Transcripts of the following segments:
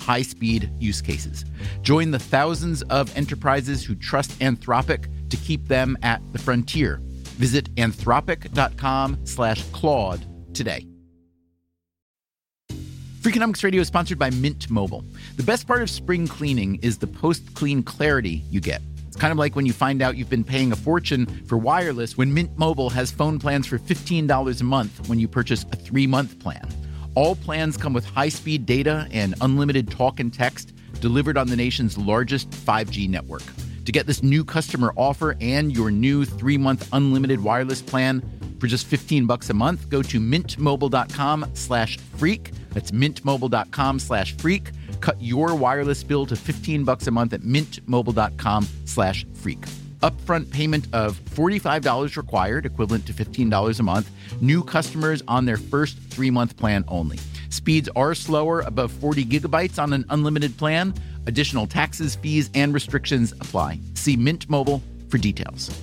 high-speed use cases. Join the thousands of enterprises who trust Anthropic to keep them at the frontier. Visit anthropic.com/Claude today. Freakonomics Radio is sponsored by Mint Mobile. The best part of spring cleaning is the post-clean clarity you get. It's kind of like when you find out you've been paying a fortune for wireless when Mint Mobile has phone plans for $15 a month when you purchase a 3-month plan. All plans come with high-speed data and unlimited talk and text delivered on the nation's largest 5G network. To get this new customer offer and your new 3-month unlimited wireless plan for just $15 a month, go to mintmobile.com/freak. That's mintmobile.com/freak. Cut your wireless bill to $15 a month at mintmobile.com/freak. Upfront payment of $45 required, equivalent to $15 a month. New customers on their first 3-month plan only. Speeds are slower above 40 gigabytes on an unlimited plan. Additional taxes, fees, and restrictions apply. See Mint Mobile for details.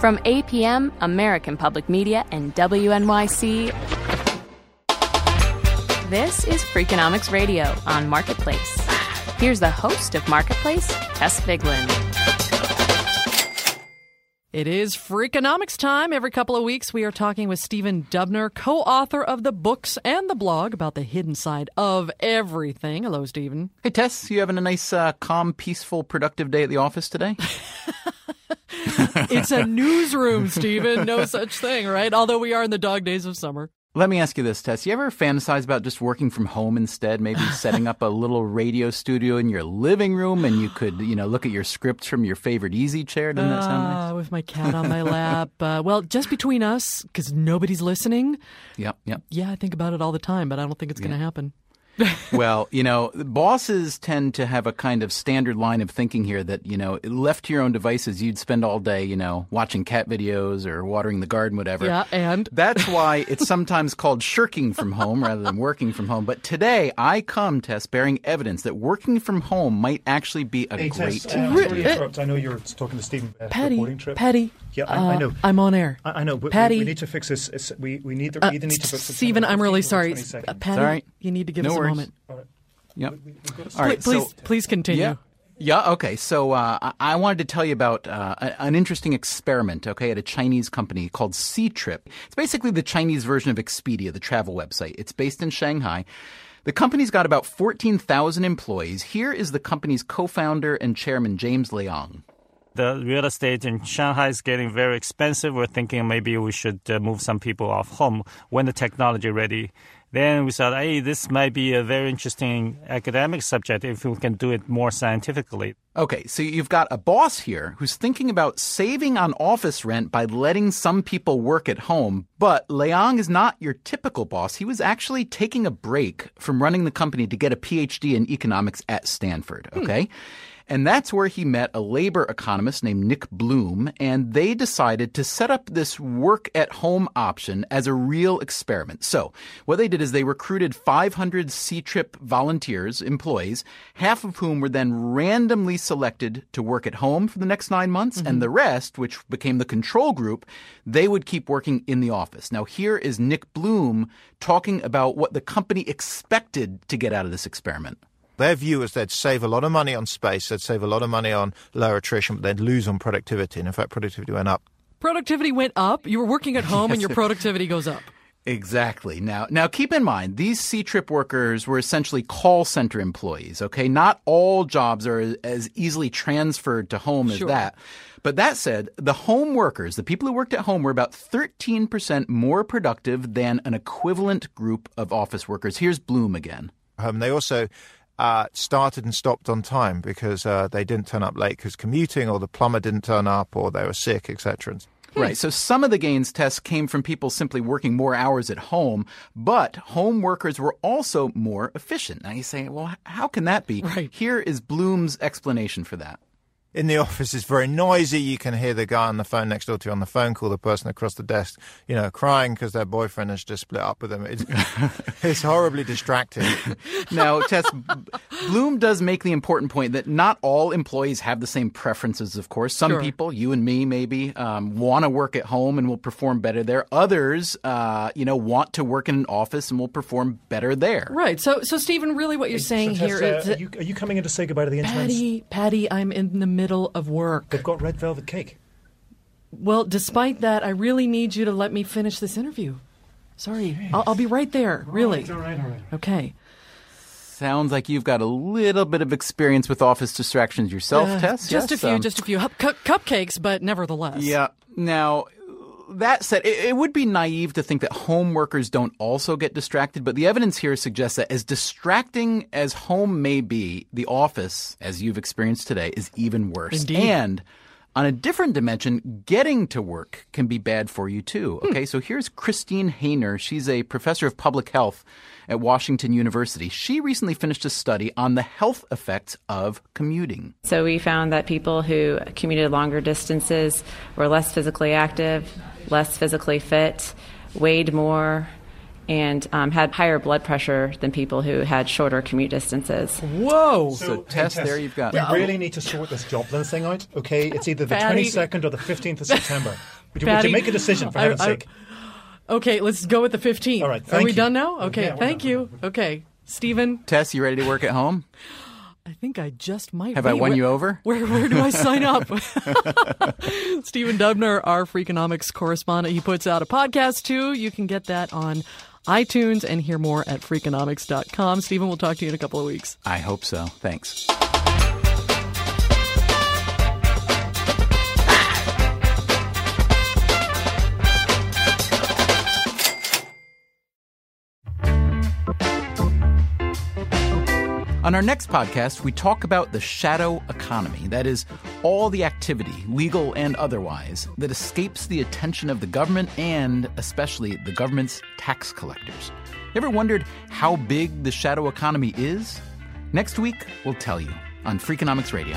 From APM, American Public Media, and WNYC, this is Freakonomics Radio on Marketplace. Here's the host of Marketplace, Tess Biglin. It is Freakonomics time. Every couple of weeks, we are talking with Stephen Dubner, co-author of the books and the blog about the hidden side of everything. Hello, Stephen. Hey, Tess. You having a nice, calm, peaceful, productive day at the office today? It's a newsroom, Stephen. No such thing, right? Although we are in the dog days of summer. Let me ask you this, Tess. You ever fantasize about just working from home instead? Maybe setting up a little radio studio in your living room and you could, look at your scripts from your favorite easy chair. Doesn't that sound nice? With my cat on my lap. Well, just between us, because nobody's listening. Yep. Yeah, I think about it all the time, but I don't think it's going to happen. Well, bosses tend to have a kind of standard line of thinking here that, left to your own devices, you'd spend all day, watching cat videos or watering the garden, whatever. Yeah, and? That's why it's sometimes called shirking from home rather than working from home. But today, I come, Tess, bearing evidence that working from home might actually be a great... Tess, I'm sorry to interrupt. I know you were talking to Stephen about the reporting trip. Patty. Yeah, I know. I'm on air. I know, but Patty, we need to fix this. We either need to book... Stephen, I'm really sorry. Patty, right. You need to give us a moment. All right. Yep. All right. Please continue. Yeah. Okay. So I wanted to tell you about an interesting experiment, okay, at a Chinese company called Ctrip. It's basically the Chinese version of Expedia, the travel website. It's based in Shanghai. The company's got about 14,000 employees. Here is the company's co-founder and chairman, James Liang. The real estate in Shanghai is getting very expensive. We're thinking maybe we should move some people off home when the technology is ready. Then we thought, hey, this might be a very interesting academic subject if we can do it more scientifically. Okay, so you've got a boss here who's thinking about saving on office rent by letting some people work at home. But Liang is not your typical boss. He was actually taking a break from running the company to get a PhD in economics at Stanford, okay? And that's where he met a labor economist named Nick Bloom, and they decided to set up this work-at-home option as a real experiment. So what they did is they recruited 500 Ctrip volunteers, employees, half of whom were then randomly selected to work at home for the next 9 months, and the rest, which became the control group, they would keep working in the office. Now here is Nick Bloom talking about what the company expected to get out of this experiment. Their view is they'd save a lot of money on space, they'd save a lot of money on lower attrition, but they'd lose on productivity. And in fact, productivity went up. Productivity went up? You were working at home and your productivity goes up. Exactly. Now keep in mind, these Ctrip workers were essentially call center employees, okay? Not all jobs are as easily transferred to home as that. But that said, the home workers, the people who worked at home, were about 13% more productive than an equivalent group of office workers. Here's Bloom again. They also... started and stopped on time because they didn't turn up late because commuting, or the plumber didn't turn up, or they were sick, etc. Right. So some of the gains, Tess, came from people simply working more hours at home, but home workers were also more efficient. Now you say, well, how can that be? Right. Here is Bloom's explanation for that. In the office, it's very noisy. You can hear the guy on the phone next door to you on the phone call the person across the desk, you know, crying because their boyfriend has just split up with them. It's horribly distracting. Now, Tess, Bloom does make the important point that not all employees have the same preferences, of course. Some people, you and me maybe, want to work at home and will perform better there. Others, want to work in an office and will perform better there. Right. So Stephen, really what you're saying so, Tess, here is... Are you coming in to say goodbye to the interns? Patty, I'm in the middle of work. They've got red velvet cake. Well, despite that, I really need you to let me finish this interview. Sorry, I'll be right there, really. All right. Okay. Sounds like you've got a little bit of experience with office distractions yourself, Tess. Just a few cupcakes, but nevertheless. Yeah. Now... That said, it would be naive to think that home workers don't also get distracted, but the evidence here suggests that as distracting as home may be, the office, as you've experienced today, is even worse. Indeed. And on a different dimension, getting to work can be bad for you too. Okay, so here's Christine Hainer. She's a professor of public health at Washington University. She recently finished a study on the health effects of commuting. So we found that people who commuted longer distances were less physically active, less physically fit, weighed more, and had higher blood pressure than people who had shorter commute distances. Whoa! So Tess, there you've got... We really need to sort this Joplin thing out, okay? It's either the 22nd or the 15th of September. Would you make a decision, for heaven's sake? Okay, let's go with the 15th. All right, thank you. Are we done now? Okay, yeah, thank you. Okay, Stephen? Tess, you ready to work at home? I think I just might have be. Have I won you over? Where do I sign up? Stephen Dubner, our Freakonomics correspondent, he puts out a podcast, too. You can get that on iTunes and hear more at Freakonomics.com. Stephen, we'll talk to you in a couple of weeks. I hope so. Thanks. On our next podcast, we talk about the shadow economy. That is, all the activity, legal and otherwise, that escapes the attention of the government and especially the government's tax collectors. Ever wondered how big the shadow economy is? Next week, we'll tell you on Freakonomics Radio.